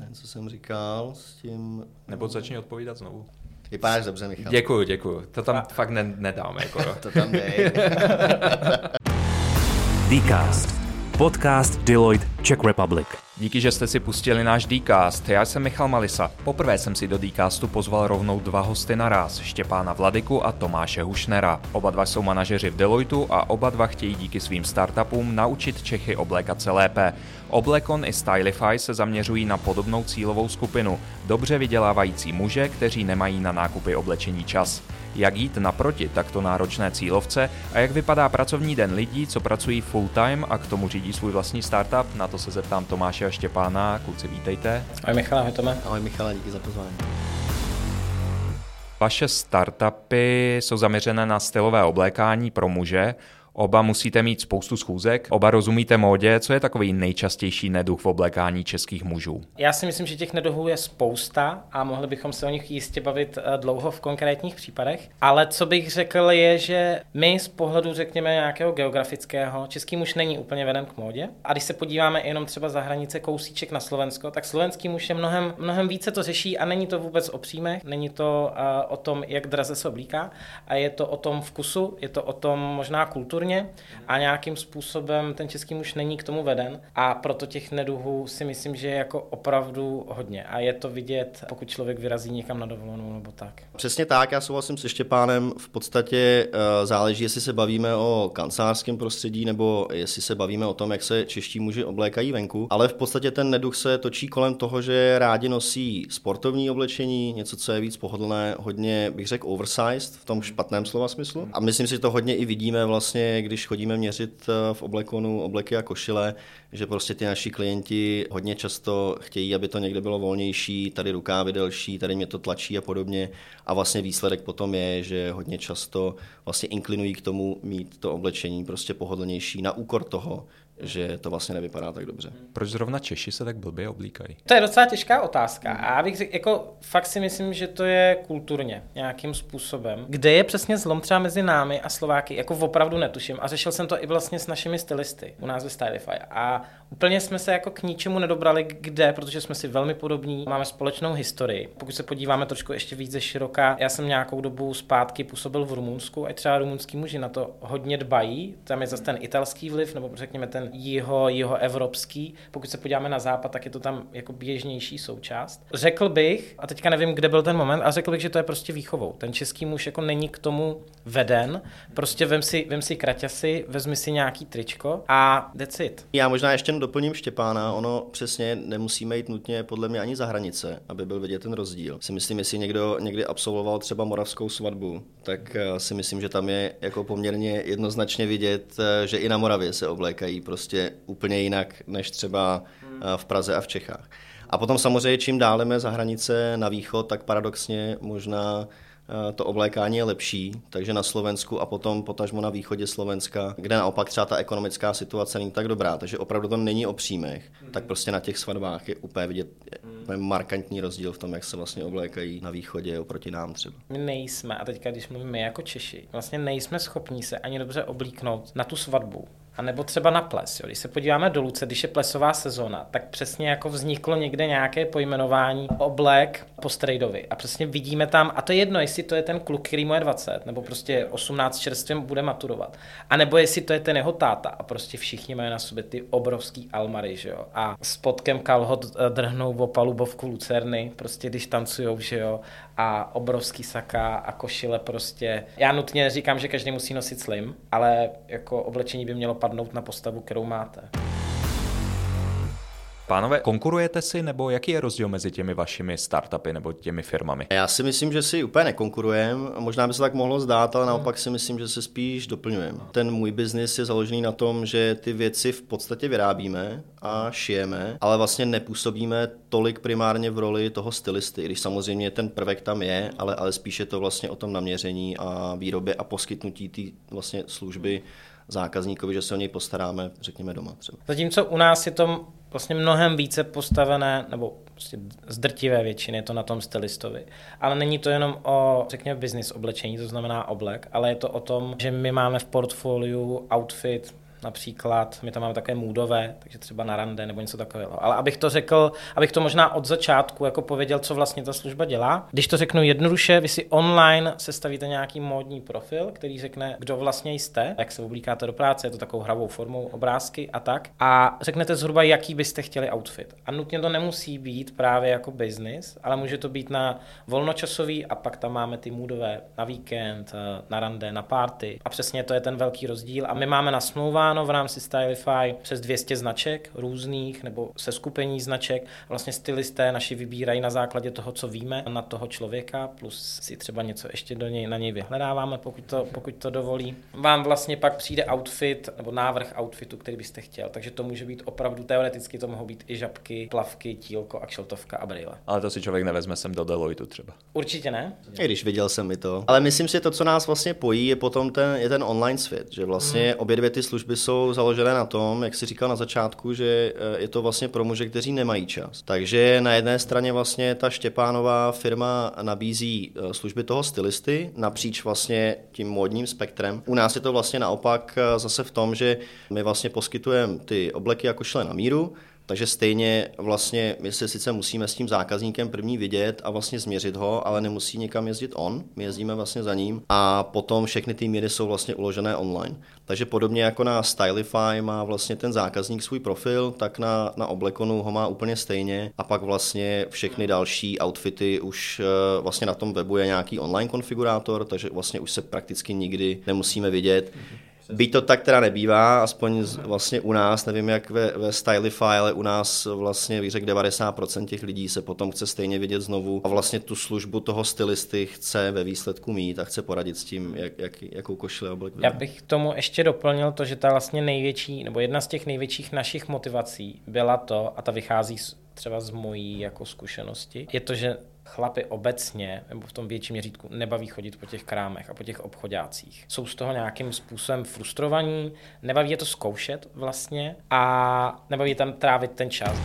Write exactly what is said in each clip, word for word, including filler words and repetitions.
nevím, co jsem říkal s tím... Nebo začni odpovídat znovu. Vypadáš dobře, Michal. Děkuju, děkuju. To tam a... fakt ne- nedáme. Jako. To tam dej. D-Cast. Podcast Deloitte Czech Republic. Díky, že jste si pustili náš D-Cast. Já jsem Michal Malisa. Poprvé jsem si do D-Castu pozval rovnou dva hosty naraz, Štěpána Vladyku a Tomáše Hušnera. Oba dva jsou manažeři v Deloitu a oba dva chtějí díky svým startupům naučit Čechy oblékat se lépe. Oblekon i Stylify se zaměřují na podobnou cílovou skupinu, dobře vydělávající muže, kteří nemají na nákupy oblečení čas. Jak jít naproti takto náročné cílovce a jak vypadá pracovní den lidí, co pracují full-time a k tomu řídí svůj vlastní startup, na to se zeptám Tomáše a Štěpána. Kluci, vítejte. Ahoj Michale, ahoj Tome. Ahoj Michale, díky za pozvání. Vaše startupy jsou zaměřené na stylové oblékání pro muže. Oba musíte mít spoustu schůzek, oba rozumíte módě. Co je takový nejčastější neduch v oblékání českých mužů? Já si myslím, že těch neduhů je spousta a mohli bychom se o nich jistě bavit dlouho v konkrétních případech. Ale co bych řekl je, že my z pohledu, řekněme, nějakého geografického, český muž není úplně veden k módě. A když se podíváme jenom třeba za hranice kousíček na Slovensko, tak slovenský muž je mnohem, mnohem více to řeší a není to vůbec o příjmech, není to o tom, jak draze se oblíká, a je to o tom vkusu, je to o tom možná kulturně. A nějakým způsobem ten český muž není k tomu veden a proto těch neduhů si myslím, že je jako opravdu hodně a je to vidět, pokud člověk vyrazí někam na dovolenou nebo tak. Přesně tak, já souhlasím se Štěpánem, v podstatě záleží, jestli se bavíme o kancelářském prostředí nebo jestli se bavíme o tom, jak se čeští muži oblékají venku, ale v podstatě ten neduch se točí kolem toho, že rádi nosí sportovní oblečení, něco, co je víc pohodlné, hodně bych řekl oversized v tom špatném slova smyslu a myslím si, že to hodně i vidíme vlastně, když chodíme měřit v Oblekonu obleky a košile, že prostě ty naši klienti hodně často chtějí, aby to někde bylo volnější, tady rukávy delší, tady mě to tlačí a podobně. A vlastně výsledek potom je, že hodně často vlastně inklinují k tomu mít to oblečení prostě pohodlnější na úkor toho, že to vlastně nevypadá tak dobře. Proč zrovna Češi se tak blbě oblíkají? To je docela těžká otázka. A já bych řekl, jako fakt si myslím, že to je kulturně nějakým způsobem. Kde je přesně zlom třeba mezi námi a Slováky? Jako opravdu netuším. A řešil jsem to i vlastně s našimi stylisty u nás ve Stylify. A úplně jsme se jako k ničemu nedobrali, kde, protože jsme si velmi podobní, máme společnou historii. Pokud se podíváme trošku ještě víc ze široka, já jsem nějakou dobu zpátky působil v Rumunsku a třeba rumunský muži na to hodně dbají. Tam je zase ten italský vliv, nebo řekněme ten Jeho, jeho evropský. Pokud se podíváme na západ, tak je to tam jako běžnější součást. Řekl bych, a teďka nevím, kde byl ten moment, ale řekl bych, že to je prostě výchovou. Ten český muž jako není k tomu veden. Prostě vem si, vem si kraťasy, vezmi si nějaký tričko a that's it. Já možná ještě doplním Štěpána, ono přesně nemusíme jít nutně podle mě ani za hranice, aby byl vidět ten rozdíl. Si myslím, jestli někdo někdy absolvoval třeba moravskou svatbu, tak si myslím, že tam je jako poměrně jednoznačně vidět, že i na Moravě se oblékají prostě úplně jinak než třeba v Praze a v Čechách. A potom samozřejmě, čím dále jsme za hranice na východ, tak paradoxně možná to oblékání je lepší, takže na Slovensku a potom potažmo na východě Slovenska, kde naopak třeba ta ekonomická situace není tak dobrá, takže opravdu to není o příjmech, mm. tak prostě na těch svatbách je úplně vidět úplně markantní rozdíl v tom, jak se vlastně oblékají na východě oproti nám třeba. My nejsme, a teďka když mluvíme jako Češi, vlastně nejsme schopní se ani dobře oblíknout na tu svatbu. A nebo třeba na ples. Jo. Když se podíváme do Luce, když je plesová sezóna, tak přesně jako vzniklo někde nějaké pojmenování oblek po strejdovi. A přesně vidíme tam, a to je jedno, jestli to je ten kluk, který mu je dvacet, nebo prostě osmnáct čerstvím bude maturovat. A nebo jestli to je ten jeho táta. A prostě všichni mají na sobě ty obrovský almary, že jo. A s podkem kalhot drhnou o palubovku lucerny, prostě když tancujou, že jo. A obrovský saka a košile prostě. Já nutně říkám, že každý musí nosit slim, ale jako oblečení by mělo padnout na postavu, kterou máte. Pánové, konkurujete si, nebo jaký je rozdíl mezi těmi vašimi startupy nebo těmi firmami? Já si myslím, že si úplně nekonkurujeme, možná by se tak mohlo zdát, ale naopak si myslím, že se spíš doplňujeme. Ten můj biznis je založený na tom, že ty věci v podstatě vyrábíme a šijeme, ale vlastně nepůsobíme tolik primárně v roli toho stylisty, když samozřejmě ten prvek tam je, ale, ale spíš je to vlastně o tom naměření a výrobě a poskytnutí té vlastně služby zákazníkovi, že se o něj postaráme, řekněme, doma třeba. Zatímco u nás je to vlastně mnohem více postavené, nebo prostě z drtivé většiny je to na tom stylistovi. Ale není to jenom o, řekněme, business oblečení, to znamená oblek, ale je to o tom, že my máme v portfoliu outfit například my tam máme také můdové, takže třeba na rande nebo něco takového. Ale abych to řekl, abych to možná od začátku jako pověděl, co vlastně ta služba dělá. Když to řeknu jednoduše, vy si online sestavíte nějaký módní profil, který řekne, kdo vlastně jste, jak se oblíkáte do práce, je to takovou hravou formou, obrázky a tak. A řeknete zhruba, jaký byste chtěli outfit. A nutně to nemusí být právě jako business, ale může to být na volnočasový a pak tam máme ty můdové na víkend, na rande, na party. A přesně to je ten velký rozdíl. A my máme nasmlouváno v rámci Stylify přes dvě stě značek různých nebo se skupení značek. Vlastně stylisté naši vybírají na základě toho, co víme na toho člověka, plus si třeba něco ještě do něj, na něj vyhledáváme, pokud to, pokud to dovolí. Vám vlastně pak přijde outfit nebo návrh outfitu, který byste chtěl. Takže to může být opravdu teoreticky, to mohou být i žabky, plavky, tílko a kšeltovka a brýle. Ale to si člověk nevezme sem do Deloitte třeba. Určitě ne. I když viděl jsem i to. Ale myslím si, to, co nás vlastně pojí, je potom ten, je ten online svět, že vlastně hmm. obě dvě ty služby jsou založené na tom, jak jsi říkal na začátku, že je to vlastně pro muže, kteří nemají čas. Takže na jedné straně vlastně ta Štěpánová firma nabízí služby toho stylisty napříč vlastně tím módním spektrem. U nás je to vlastně naopak zase v tom, že my vlastně poskytujeme ty obleky jako šle na míru. Takže stejně vlastně my se sice musíme s tím zákazníkem první vidět a vlastně změřit ho, ale nemusí nikam jezdit on, my jezdíme vlastně za ním a potom všechny ty míry jsou vlastně uložené online. Takže podobně jako na Stylify má vlastně ten zákazník svůj profil, tak na, na Oblekonu ho má úplně stejně a pak vlastně všechny další outfity už vlastně na tom webu je nějaký online konfigurátor, takže vlastně už se prakticky nikdy nemusíme vidět. Byť to tak teda nebývá, aspoň vlastně u nás, nevím jak ve, ve Stylify, ale u nás vlastně bych řekl devadesát procent těch lidí se potom chce stejně vidět znovu a vlastně tu službu toho stylisty chce ve výsledku mít a chce poradit s tím, jak, jak, jakou košili a oblek. Já bych k tomu ještě doplnil to, že ta vlastně největší, nebo jedna z těch největších našich motivací byla to, a ta vychází třeba z mojí jako zkušenosti, je to, že chlapy obecně, nebo v tom větším měřítku, nebaví chodit po těch krámech a po těch obchodácích. Jsou z toho nějakým způsobem frustrovaní, nebaví je to zkoušet vlastně a nebaví je tam trávit ten čas.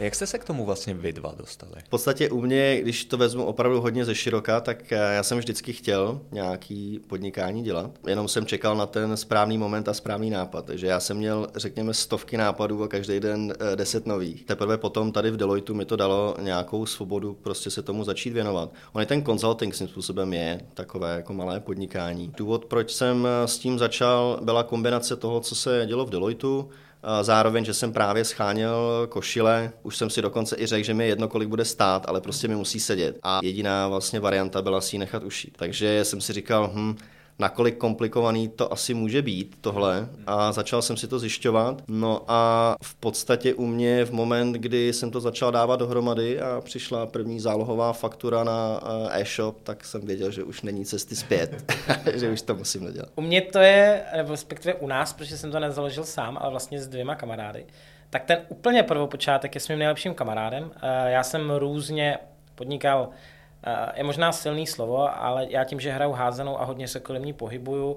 Jak jste se k tomu vlastně vy dva dostali? V podstatě u mě, když to vezmu opravdu hodně ze široka, tak já jsem vždycky chtěl nějaký podnikání dělat. Jenom jsem čekal na ten správný moment a správný nápad. Takže já jsem měl, řekněme, stovky nápadů a každý den deset nových. Teprve potom tady v Deloitte mi to dalo nějakou svobodu prostě se tomu začít věnovat. On i ten consulting svým způsobem je takové jako malé podnikání. Důvod, proč jsem s tím začal, byla kombinace toho, co se dělo v Deloitte. Zároveň, že jsem právě scháněl košile, už jsem si dokonce i řekl, že mi jedno, kolik bude stát, ale prostě mi musí sedět. A jediná vlastně varianta byla si ji nechat ušít. Takže jsem si říkal, hm, nakolik komplikovaný to asi může být tohle a začal jsem si to zjišťovat. No a v podstatě u mě v moment, kdy jsem to začal dávat dohromady a přišla první zálohová faktura na e-shop, tak jsem věděl, že už není cesty zpět, že už to musím nedělat. U mě to je, nebo respektive u nás, protože jsem to nezaložil sám, ale vlastně s dvěma kamarády, tak ten úplně prvopočátek je s mým nejlepším kamarádem. Já jsem různě podnikal, je možná silný slovo, ale já tím, že hraju házenou a hodně se kolem ní pohybuju,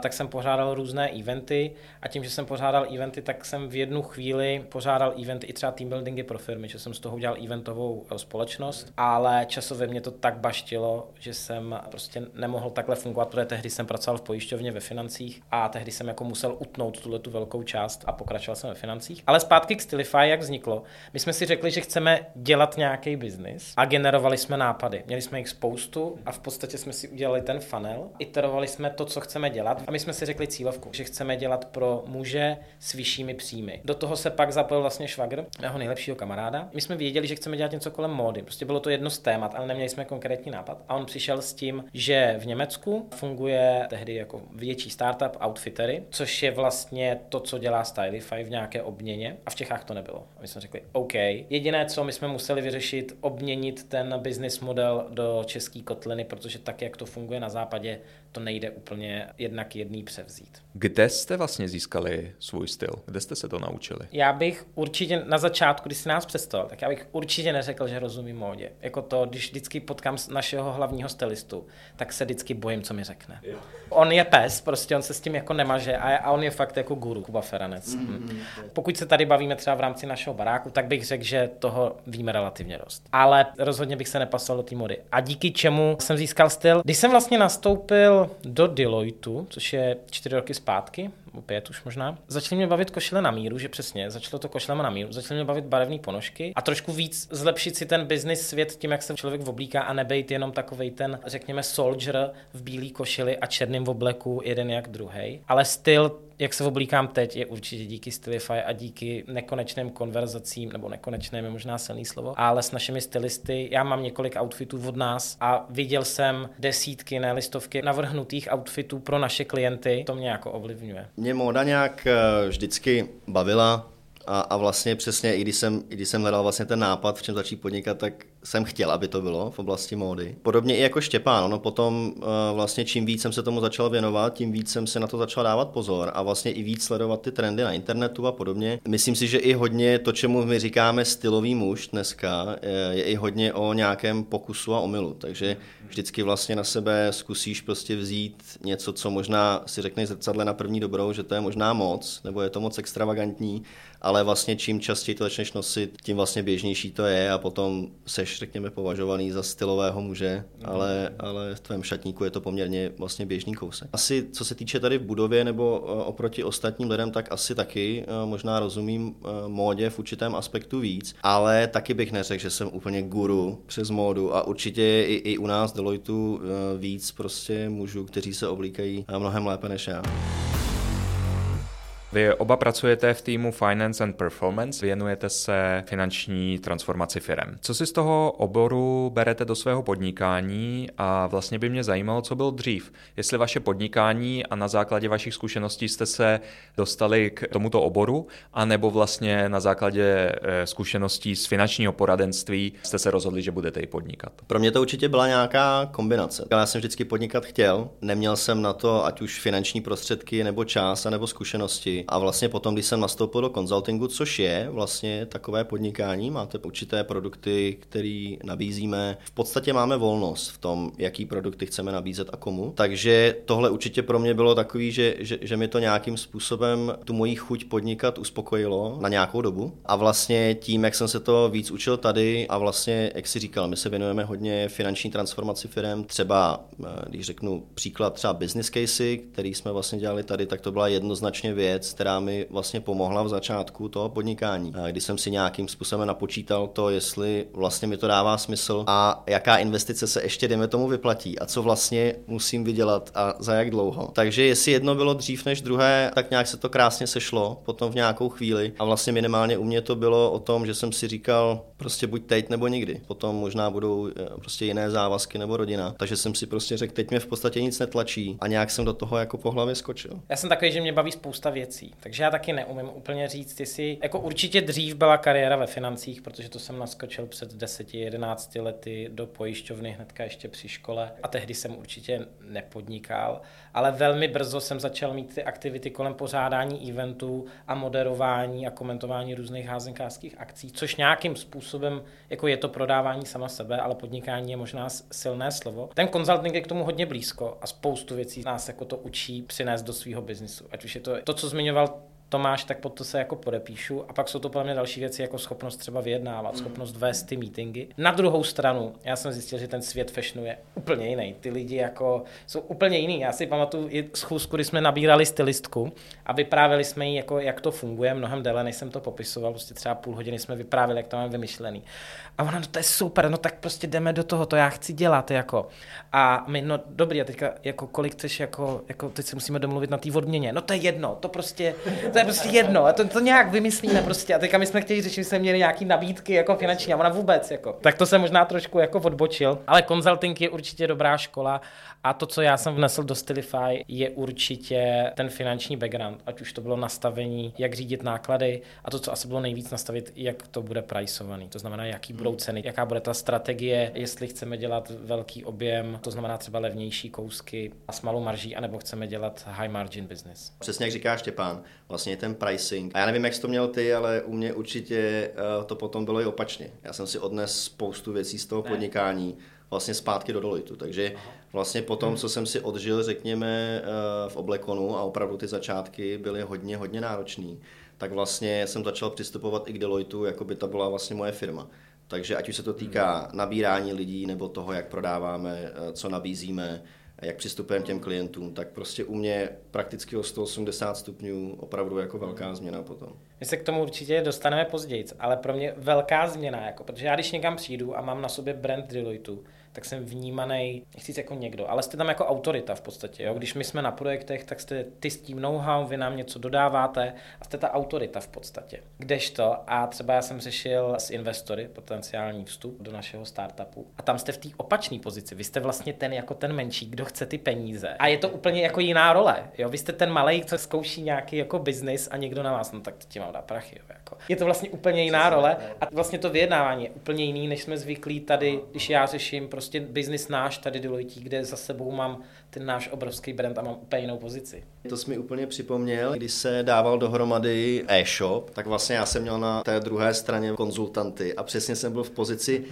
tak jsem pořádal různé eventy a tím, že jsem pořádal eventy, tak jsem v jednu chvíli pořádal eventy i třeba teambuildingy pro firmy, že jsem z toho udělal eventovou společnost, ale časově mě to tak baštilo, že jsem prostě nemohl takhle fungovat, protože tehdy jsem pracoval v pojišťovně ve financích a tehdy jsem jako musel utnout tuhle tu velkou část a pokračoval jsem ve financích. Ale zpátky k Stylify, jak vzniklo. My jsme si řekli, že chceme dělat nějaký biznis a generovali jsme nápady. Měli jsme jich spoustu a v podstatě jsme si udělali ten funnel, iterovali jsme to, co chceme dělat a my jsme si řekli cílovku, že chceme dělat pro muže s vyššími příjmy. Do toho se pak zapojil vlastně švagr, mého nejlepšího kamaráda. My jsme věděli, že chceme dělat něco kolem módy, prostě bylo to jedno z témat, ale neměli jsme konkrétní nápad a on přišel s tím, že v Německu funguje tehdy jako větší startup Outfittery, což je vlastně to, co dělá Stylify v nějaké obměně a v Čechách to nebylo. A my jsme řekli, OK, jediné, co my jsme museli vyřešit, obměnit ten business model do české kotliny, protože tak, jak to funguje na západě, to nejde úplně jednak jedný převzít. Kde jste vlastně získali svůj styl? Kde jste se to naučili? Já bych určitě na začátku, když jsi nás představil, tak já bych určitě neřekl, že rozumím módě. Jako to, když vždycky potkám našeho hlavního stylistu, tak se vždycky bojím, co mi řekne. Jo. On je pes, prostě on se s tím jako nemaže a, a on je fakt jako guru, Kuba Feranec. Mm-hmm. Pokud se tady bavíme třeba v rámci našeho baráku, tak bych řekl, že toho víme relativně dost. Ale rozhodně bych se nepasoval té mody. A díky čemu jsem získal styl. Když jsem vlastně nastoupil do Deloitu, což je čtyři roky zpátky, opět už možná, začaly mě bavit košile na míru, že přesně, začalo to košilema na míru, začaly mě bavit barevné ponožky a trošku víc zlepšit si ten business svět tím, jak se člověk oblíká a nebejt jenom takovej ten, řekněme, soldier v bílý košili a černým obleku, jeden jak druhej, ale styl, jak se oblíkám teď, je určitě díky Stylify a díky nekonečným konverzacím, nebo nekonečným je možná silný slovo, ale s našimi stylisty. Já mám několik outfitů od nás a viděl jsem desítky, ne listovky navrhnutých outfitů pro naše klienty. To mě jako ovlivňuje. Mě móda nějak vždycky bavila a, a vlastně přesně, i když jsem, i když jsem hledal vlastně ten nápad, v čem začít podnikat, tak jsem chtěl, aby to bylo v oblasti módy. Podobně i jako Štěpán, no potom vlastně čím víc jsem se tomu začal věnovat, tím víc jsem se na to začal dávat pozor a vlastně i víc sledovat ty trendy na internetu a podobně. Myslím si, že i hodně to, čemu my říkáme stylový muž dneska, je i hodně o nějakém pokusu a omylu, takže vždycky vlastně na sebe zkusíš prostě vzít něco, co možná si řekneš zrcadle na první dobrou, že to je možná moc, nebo je to moc extravagantní, ale vlastně čím častěji to začneš nosit, tím vlastně běžnější to je a potom seš, řekněme, považovaný za stylového muže, ale, ale v tvém šatníku je to poměrně vlastně běžný kousek. Asi co se týče tady v budově nebo oproti ostatním lidem, tak asi taky možná rozumím módě v určitém aspektu víc, ale taky bych neřekl, že jsem úplně guru přes módu a určitě i, i u nás v Deloitu víc prostě mužů, kteří se oblíkají mnohem lépe než já. Vy oba pracujete v týmu Finance and Performance, věnujete se finanční transformaci firem. Co si z toho oboru berete do svého podnikání a vlastně by mě zajímalo, co bylo dřív. Jestli vaše podnikání a na základě vašich zkušeností jste se dostali k tomuto oboru, anebo vlastně na základě zkušeností z finančního poradenství jste se rozhodli, že budete i podnikat. Pro mě to určitě byla nějaká kombinace. Já jsem vždycky podnikat chtěl, neměl jsem na to ať už finanční prostředky, nebo čas, nebo zkušenosti. A vlastně potom, když jsem nastoupil do konzultingu, což je vlastně takové podnikání, máte určité produkty, které nabízíme. V podstatě máme volnost v tom, jaký produkty chceme nabízet a komu. Takže tohle určitě pro mě bylo takový, že, že, že mi to nějakým způsobem tu moji chuť podnikat uspokojilo na nějakou dobu. A vlastně tím, jak jsem se to víc učil tady a vlastně, jak si říkal, my se věnujeme hodně finanční transformaci firem. Třeba, když řeknu příklad třeba business casey, který jsme vlastně dělali tady, tak to byla jednoznačně věc, která mi vlastně pomohla v začátku toho podnikání, když jsem si nějakým způsobem napočítal to, jestli vlastně mi to dává smysl a jaká investice se ještě, dejme tomu, vyplatí a co vlastně musím vydělat a za jak dlouho. Takže jestli jedno bylo dřív než druhé, tak nějak se to krásně sešlo potom v nějakou chvíli a vlastně minimálně u mě to bylo o tom, že jsem si říkal prostě buď teď nebo nikdy. Potom možná budou prostě jiné závazky nebo rodina. Takže jsem si prostě řekl, teď mě v podstatě nic netlačí a nějak jsem do toho jako po hlavě skočil. Já jsem takový, že mě baví spousta věcí. Takže já taky neumím úplně říct, jestli jako určitě dřív byla kariéra ve financích, protože to jsem naskočil před deseti jedenácti lety do pojišťovny hnedka ještě při škole a tehdy jsem určitě nepodnikal, ale velmi brzo jsem začal mít ty aktivity kolem pořádání eventů a moderování a komentování různých házenkářských akcí, což nějakým způsobem jako je to prodávání sama sebe, ale podnikání je možná silné slovo. Ten konzulting je k tomu hodně blízko a spoustu věcí nás jako to učí přinést do svého biznisu, ať už je to to, co zmiňoval Tomáš, tak pod to se jako podepíšu a pak jsou to pro mě další věci jako schopnost třeba vyjednávat, mm. schopnost vést ty meetingy. Na druhou stranu, já jsem zjistil, že ten svět fashionu je úplně jiný. Ty lidi jako jsou úplně jiný. Já si pamatuju schůzku, kdy jsme nabírali stylistku a vyprávěli jsme jí, jako, jak to funguje, mnohem déle, než jsem to popisoval, prostě třeba půl hodiny jsme vyprávěli, jak to máme vymyšlený. A ona, no to je super, no tak prostě jdeme do toho, to já chci dělat jako. A my, no dobrý, a teďka jako kolik chceš, jako, jako teď se musíme domluvit na té odměně. No to je jedno, to prostě to je prostě jedno, a to, to nějak vymyslíme prostě. A teďka my jsme chtěli řešit, že jsme měli nějaký nabídky jako finanční, a ona vůbec jako. Tak to se možná trošku jako odbočil, ale konzulting je určitě dobrá škola a to, co já jsem vnesl do Stylify, je určitě ten finanční background, ať už to bylo nastavení, jak řídit náklady a to, co asi bylo nejvíc nastavit, jak to bude pricovaný. To znamená, jaký budou ceny, jaká bude ta strategie, jestli chceme dělat velký objem, to znamená třeba levnější kousky a s malou marží, anebo chceme dělat high margin business. Přesně jak říká Štěpán. Vlastně ten pricing. A já nevím, jak jsi to měl ty, ale u mě určitě to potom bylo i opačně. Já jsem si odnes spoustu věcí z toho ne. podnikání vlastně zpátky do Deloitu. Takže vlastně potom, co jsem si odžil, řekněme, v Oblekonu a opravdu ty začátky byly hodně, hodně náročný, tak vlastně jsem začal přistupovat i k Deloitu, jako by to byla vlastně moje firma. Takže ať už se to týká nabírání lidí, nebo toho, jak prodáváme, co nabízíme, jak přistupujeme těm klientům, tak prostě u mě prakticky o sto osmdesát stupňů opravdu jako velká změna potom. My se k tomu určitě dostaneme později, ale pro mě velká změna, jako, protože já když někam přijdu a mám na sobě brand Deloitte, tak jsem vnímaný, nechci říct jako někdo, ale jste tam jako autorita v podstatě. Jo? Když my jsme na projektech, tak jste ty s tím know-how, vy nám něco dodáváte a jste ta autorita v podstatě. Kdežto, a třeba já jsem řešil s investory potenciální vstup do našeho startupu a tam jste v té opačné pozici, vy jste vlastně ten jako ten menší, kdo chce ty peníze. A je to úplně jako jiná role. Jo? Vy jste ten malej, co zkouší nějaký jako biznis a někdo na vás, no tak ti mám dát prachy. Jo? Jako. Je to vlastně úplně jiná role a vlastně to vyjednávání je úplně jiný, než jsme zvyklí tady, když já řeším prostě biznis náš tady Deloitte, kde za sebou mám ten náš obrovský brand a mám úplně jinou pozici. To jsi mi úplně připomněl, když se dával dohromady e-shop, tak vlastně já jsem měl na té druhé straně konzultanty a přesně jsem byl v pozici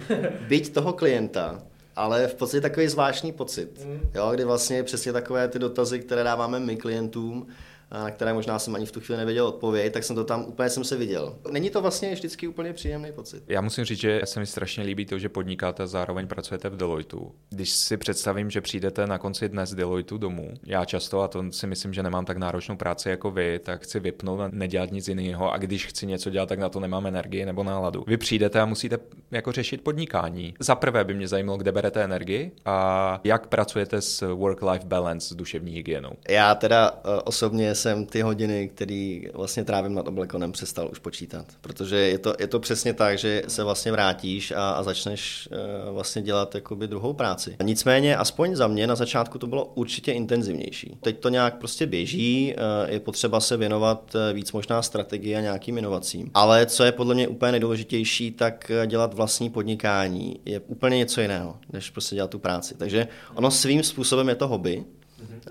byť toho klienta, ale v podstatě takový zvláštní pocit, mm. jo, kdy vlastně přesně takové ty dotazy, které dáváme my klientům, na které možná jsem ani v tu chvíli nevěděl odpověď, tak jsem to tam úplně jsem se viděl. Není to vlastně vždycky úplně příjemný pocit. Já musím říct, že se mi strašně líbí to, že podnikáte a zároveň pracujete v Deloitte. Když si představím, že přijdete na konci dne z Deloitte domů, já často, a to si myslím, že nemám tak náročnou práci jako vy, tak chci vypnout a nedělat nic jiného, a když chci něco dělat, tak na to nemám energii nebo náladu. Vy přijdete a musíte jako řešit podnikání. Za prvé by mě zajímalo, kde berete energii a jak pracujete s work-life balance, s duševní hygienou. Já teda uh, osobně jsem ty hodiny, které vlastně trávím nad Oblekonem, přestal už počítat. Protože je to, je to přesně tak, že se vlastně vrátíš a, a začneš uh, vlastně dělat jakoby druhou práci. Nicméně, aspoň za mě, na začátku to bylo určitě intenzivnější. Teď to nějak prostě běží, uh, je potřeba se věnovat uh, víc možná strategii a nějakým inovacím. Ale co je podle mě úplně nejdůležitější, tak uh, dělat vlastní podnikání je úplně něco jiného, než prostě dělat tu práci. Takže ono svým způsobem je to hobby,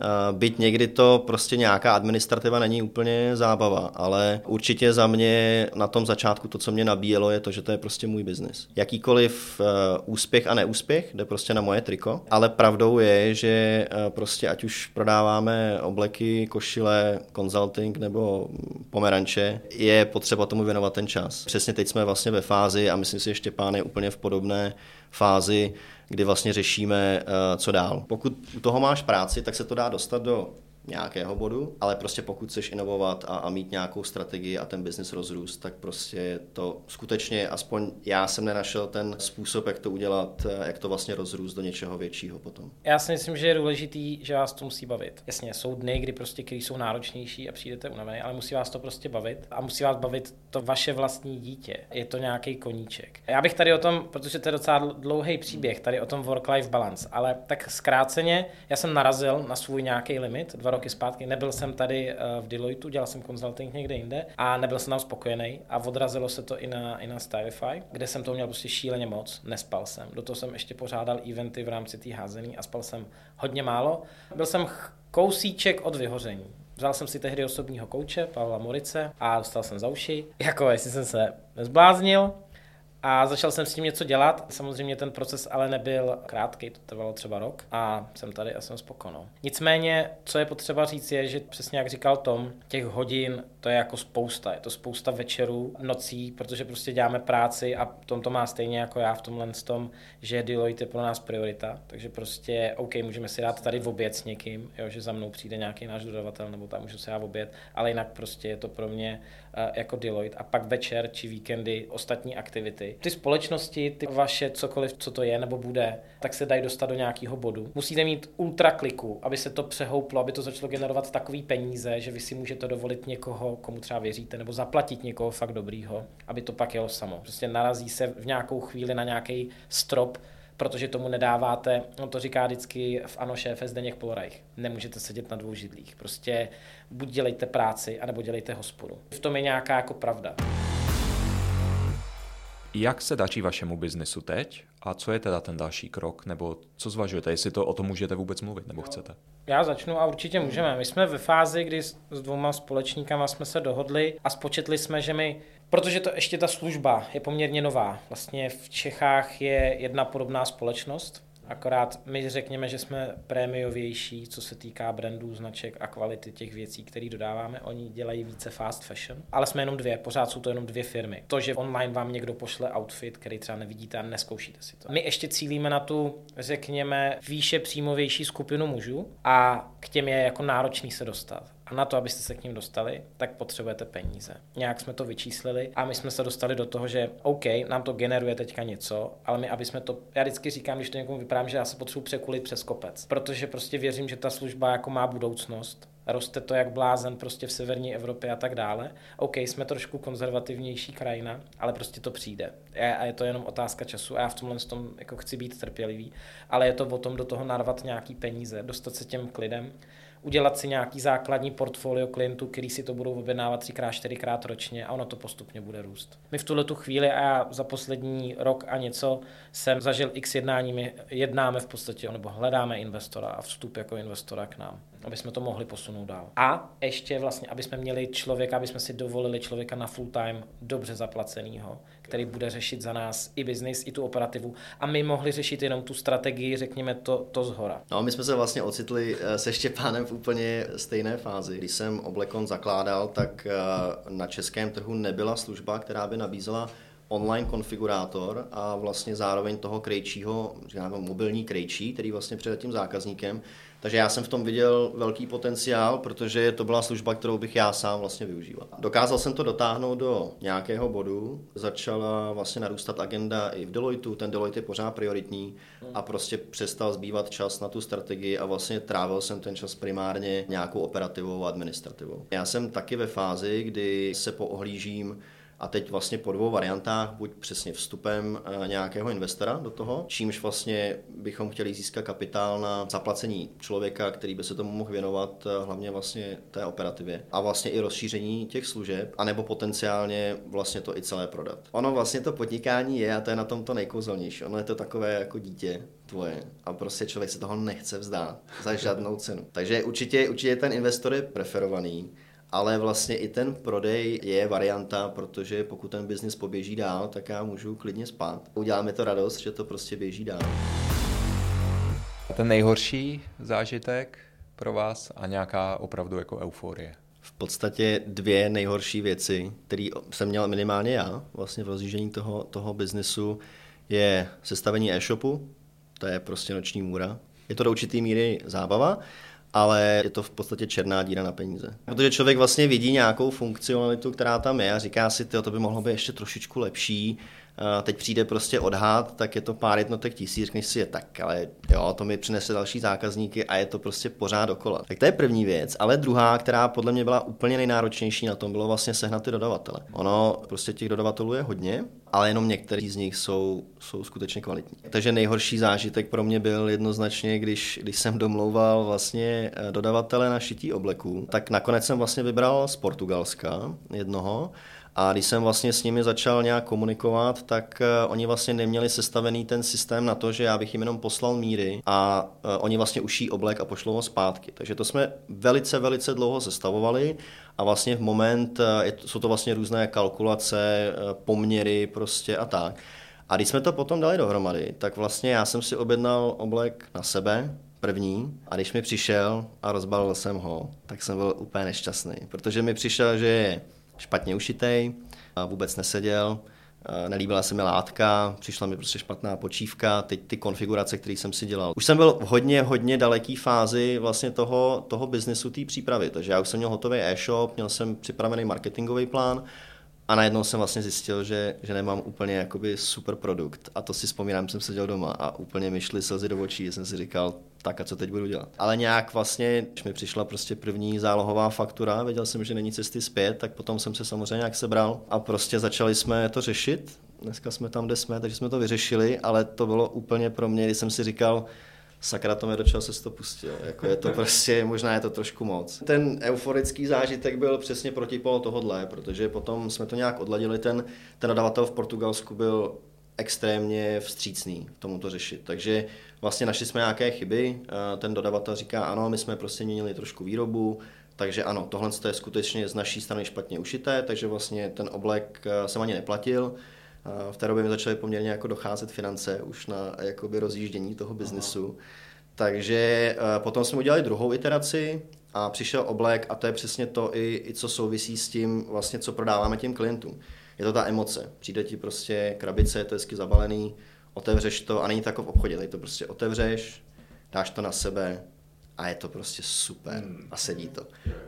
Uh, byť někdy to prostě nějaká administrativa není úplně zábava, ale určitě za mě na tom začátku to, co mě nabíjelo, je to, že to je prostě můj biznis. Jakýkoliv uh, úspěch a neúspěch jde prostě na moje triko, ale pravdou je, že uh, prostě ať už prodáváme obleky, košile, consulting nebo pomeranče, je potřeba tomu věnovat ten čas. Přesně teď jsme vlastně ve fázi a myslím si, že Štěpán je úplně v podobné fázi, kdy vlastně řešíme, co dál. Pokud u toho máš práci, tak se to dá dostat do nějakého bodu, ale prostě pokud chceš inovovat a, a mít nějakou strategii a ten biznis rozrůst, tak prostě to skutečně, aspoň já jsem nenašel ten způsob, jak to udělat, jak to vlastně rozrůst do něčeho většího potom. Já si myslím, že je důležitý, že vás to musí bavit. Jasně, jsou dny, kdy prostě, který jsou náročnější a přijdete unavený, ale musí vás to prostě bavit a musí vás bavit to vaše vlastní dítě. Je to nějaký koníček. Já bych tady o tom, protože to je docela dlouhý příběh, tady o tom work-life balance, ale tak zkráceně, já jsem narazil na svůj nějaký limit, dva roky zpátky. Nebyl jsem tady v Deloitte, dělal jsem consulting někde jinde a nebyl jsem tam spokojený a odrazilo se to i na, i na Stylify, kde jsem to měl prostě šíleně moc, nespal jsem. Do toho jsem ještě pořádal eventy v rámci té házený a spal jsem hodně málo. Byl jsem kousíček od vyhoření. Vzal jsem si tehdy osobního kouče, Pavla Morice, a dostal jsem za uši, jako jestli jsem se nezbláznil. A začal jsem s tím něco dělat. Samozřejmě ten proces ale nebyl krátký, to trvalo třeba rok a jsem tady a jsem spokojený. Nicméně, co je potřeba říct, je, že přesně jak říkal Tom, těch hodin to je jako spousta. Je to spousta večerů, nocí, protože prostě děláme práci a Tom to má stejně jako já v tomhle tom, že Deloitte je pro nás priorita. Takže prostě OK, můžeme si dát tady oběd s někým, jo, že za mnou přijde nějaký náš dodavatel nebo tam můžu si dát oběd, ale jinak prostě je to pro mě uh, jako Deloitte. A pak večer či víkendy, ostatní aktivity. Ty společnosti, ty vaše cokoliv, co to je nebo bude, tak se dají dostat do nějakého bodu. Musíte mít ultra kliku, aby se to přehouplo, aby to začalo generovat takový peníze, že vy si můžete dovolit někoho, komu třeba věříte, nebo zaplatit někoho fakt dobrýho, aby to pak jelo samo. Prostě narazí se v nějakou chvíli na nějaký strop, protože tomu nedáváte, no to říká vždycky v Ano šéfe Zdeněk Polorajch. Nemůžete sedět na dvou židlích. Prostě buď dělejte práci, anebo dělejte hospodu. V tom je nějaká jako pravda. Jak se daří vašemu biznesu teď a co je teda ten další krok, nebo co zvažujete, jestli to o tom můžete vůbec mluvit, nebo chcete? Já začnu a určitě můžeme. My jsme ve fázi, kdy s dvouma společníkama jsme se dohodli a spočetli jsme, že my, protože to ještě ta služba je poměrně nová, vlastně v Čechách je jedna podobná společnost, Akorát my řekněme, že jsme prémiovější, co se týká brandů, značek a kvality těch věcí, které dodáváme. Oni dělají více fast fashion, ale jsme jenom dvě, pořád jsou to jenom dvě firmy. To, že online vám někdo pošle outfit, který třeba nevidíte a neskoušíte si to. My ještě cílíme na tu, řekněme, výše příjmovější skupinu mužů a k těm je jako náročný se dostat. A na to, abyste se k ním dostali, tak potřebujete peníze. Nějak jsme to vyčíslili a my jsme se dostali do toho, že OK, nám to generuje teďka něco, ale my, aby jsme to, já vždycky říkám, když to někomu vyprávím, že já se potřebuji překulit přes kopec, protože prostě věřím, že ta služba jako má budoucnost. Roste to jak blázen prostě v severní Evropě a tak dále. OK, jsme trošku konzervativnější krajina, ale prostě to přijde. A je to jenom otázka času a já v tomhle tom jako chci být trpělivý, ale je to o tom do toho narvat nějaký peníze, dostat se těm k lidem, udělat si nějaký základní portfolio klientů, který si to budou objednávat třikrát, čtyřikrát ročně a ono to postupně bude růst. My v tuhle tu chvíli a já za poslední rok a něco jsem zažil x jednání, my jednáme v podstatě, nebo hledáme investora a vstup jako investora k nám, aby jsme to mohli posunout dál. A ještě vlastně, aby jsme měli člověka, aby jsme si dovolili člověka na full time dobře zaplacenýho, který bude řešit za nás i biznis, i tu operativu a my mohli řešit jenom tu strategii, řekněme to, to zhora. No a my jsme se vlastně ocitli se Štěpánem v úplně stejné fázi. Když jsem Oblekon zakládal, tak na českém trhu nebyla služba, která by nabízela online konfigurátor a vlastně zároveň toho krejčího, říkáme mobilní krejčí, který vlastně před tím zákazníkem. Takže já jsem v tom viděl velký potenciál, protože to byla služba, kterou bych já sám vlastně využíval. Dokázal jsem to dotáhnout do nějakého bodu, začala vlastně narůstat agenda i v Deloittu, ten Deloitte je pořád prioritní a prostě přestal zbývat čas na tu strategii a vlastně trávil jsem ten čas primárně nějakou operativou a administrativou. Já jsem taky ve fázi, kdy se poohlížím a teď vlastně po dvou variantách, buď přesně vstupem nějakého investora do toho, čímž vlastně bychom chtěli získat kapitál na zaplacení člověka, který by se tomu mohl věnovat hlavně vlastně té operativě a vlastně i rozšíření těch služeb, anebo potenciálně vlastně to i celé prodat. Ono vlastně to podnikání je a to je na tom to nejkouzelnější, ono je to takové jako dítě tvoje a prostě člověk se toho nechce vzdát za žádnou cenu. Takže určitě, určitě ten investor je preferovaný, ale vlastně i ten prodej je varianta, protože pokud ten biznis poběží dál, tak já můžu klidně spát. Uděláme to radost, že to prostě běží dál. A ten nejhorší zážitek pro vás a nějaká opravdu jako euforie? V podstatě dvě nejhorší věci, které jsem měl minimálně já vlastně v rozjíždění toho, toho biznisu, je sestavení e-shopu, to je prostě noční můra. Je to do určitý míry zábava, ale je to v podstatě černá díra na peníze. Protože člověk vlastně vidí nějakou funkcionalitu, která tam je a říká si, tyjo, to by mohlo být ještě trošičku lepší. Teď přijde prostě odhad, tak je to pár jednotek tisíc, než si je tak, ale jo, to mi přinese další zákazníky a je to prostě pořád dokola. Tak to je první věc, ale druhá, která podle mě byla úplně nejnáročnější na tom, bylo vlastně sehnat ty dodavatele. Ono prostě těch dodavatelů je hodně, ale jenom některý z nich jsou, jsou skutečně kvalitní. Takže nejhorší zážitek pro mě byl jednoznačně, když, když jsem domlouval vlastně dodavatele na šití obleků, tak nakonec jsem vlastně vybral z Portugalska jednoho. A když jsem vlastně s nimi začal nějak komunikovat, tak oni vlastně neměli sestavený ten systém na to, že já bych jim jenom poslal míry a oni vlastně uší oblek a pošlou ho zpátky. Takže to jsme velice, velice dlouho sestavovali a vlastně v moment, jsou to vlastně různé kalkulace, poměry prostě a tak. A když jsme to potom dali dohromady, tak vlastně já jsem si objednal oblek na sebe, první, a když mi přišel a rozbalil jsem ho, tak jsem byl úplně nešťastný, protože mi přišel, že je špatně ušitej, vůbec neseděl, nelíbila se mi látka, přišla mi prostě špatná počívka, teď ty konfigurace, které jsem si dělal. Už jsem byl v hodně, hodně daleký fázi vlastně toho, toho biznesu, té přípravy, takže já už jsem měl hotový e-shop, měl jsem připravený marketingový plán a najednou jsem vlastně zjistil, že, že nemám úplně jakoby super produkt a to si vzpomínám, jsem seděl doma a úplně mi šly slzy do očí, jsem si říkal, tak a co teď budu dělat. Ale nějak vlastně, když mi přišla prostě první zálohová faktura, věděl jsem, že není cesty zpět, tak potom jsem se samozřejmě nějak sebral a prostě začali jsme to řešit. Dneska jsme tam, kde jsme, takže jsme to vyřešili, ale to bylo úplně pro mě, když jsem si říkal, sakra, to mě do čeho se to pustil. Jako je to prostě, možná je to trošku moc. Ten euforický zážitek byl přesně protipol tohodle, protože potom jsme to nějak odladili, ten, ten dodavatel v Portugalsku byl extrémně vstřícný k tomuto řešit. Takže vlastně našli jsme nějaké chyby, ten dodavatel říká, ano, my jsme prostě měnili trošku výrobu, takže ano, tohle je skutečně z naší strany špatně ušité, takže vlastně ten oblek jsem ani neplatil, V té době mi začaly poměrně jako docházet finance už na jakoby rozjíždění toho biznesu. Aha. Takže potom jsme udělali druhou iteraci a přišel oblek a to je přesně to, i, i co souvisí s tím, vlastně, co prodáváme těm klientům. Je to ta emoce. Přijde ti prostě krabice, je to hezky zabalený, otevřeš to a není to jako v obchodě, tady to prostě otevřeš, dáš to na sebe a je to prostě super a sedí to.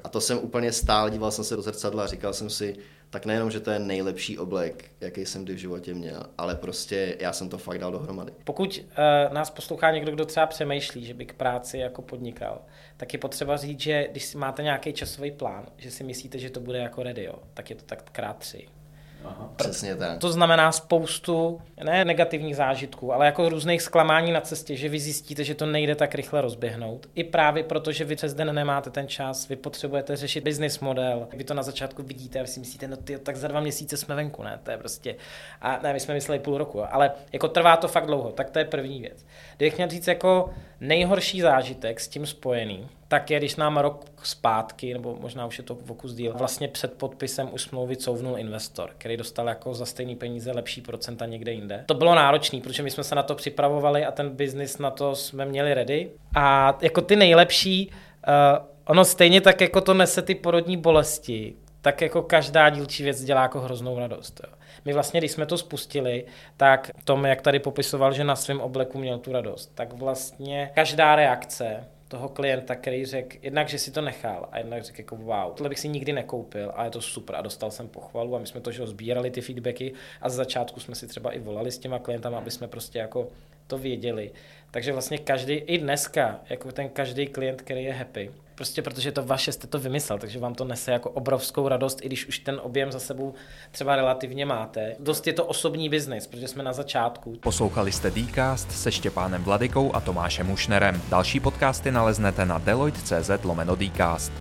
A to jsem úplně stál, díval jsem se do zrcadla a říkal jsem si, tak nejenom, že to je nejlepší oblek, jaký jsem kdy v životě měl, ale prostě já jsem to fakt dal dohromady. Pokud uh, nás poslouchá někdo, kdo třeba přemýšlí, že by k práci jako podnikal, tak je potřeba říct, že když máte nějaký časový plán, že si myslíte, že to bude jako radio, tak je to tak krát tři. Aha, přesně tak. To znamená spoustu, ne negativních zážitků, ale jako různých zklamání na cestě, že vy zjistíte, že to nejde tak rychle rozběhnout. I právě proto, že vy přes den nemáte ten čas, vy potřebujete řešit business model. Vy to na začátku vidíte a vy si myslíte, no ty, tak za dva měsíce jsme venku, ne, to je prostě, a ne, my jsme mysleli půl roku, ale jako trvá to fakt dlouho, tak to je první věc. Kdybych měl říct jako nejhorší zážitek s tím spojený, tak je, když nám rok zpátky, nebo možná už je to focus deal, vlastně před podpisem už smlouvy couvnul investor, který dostal jako za stejný peníze lepší procenta někde jinde. To bylo náročné, protože my jsme se na to připravovali a ten biznis na to jsme měli ready. A jako ty nejlepší, uh, ono stejně tak jako to nese ty porodní bolesti, tak jako každá dílčí věc dělá jako hroznou radost. Jo. My vlastně, když jsme to spustili, tak Tom, jak tady popisoval, že na svém obleku měl tu radost, tak vlastně každá reakce toho klienta, který řekl, jednak, že si to nechal a jednak řekl jako wow, tohle bych si nikdy nekoupil a je to super a dostal jsem pochvalu a my jsme to, že sbírali ty feedbacky a z začátku jsme si třeba i volali s těma klientama, aby jsme prostě jako to věděli. Takže vlastně každý, i dneska, jako ten každý klient, který je happy, prostě protože to vaše, jste to vymyslel, takže vám to nese jako obrovskou radost, i když už ten objem za sebou třeba relativně máte. Dost je to osobní biznis, protože jsme na začátku. Poslouchali jste D-Cast se Štěpánem Vladykou a Tomášem Hušnerem. Další podcasty naleznete na Deloitte tečka cz lomeno D-Cast.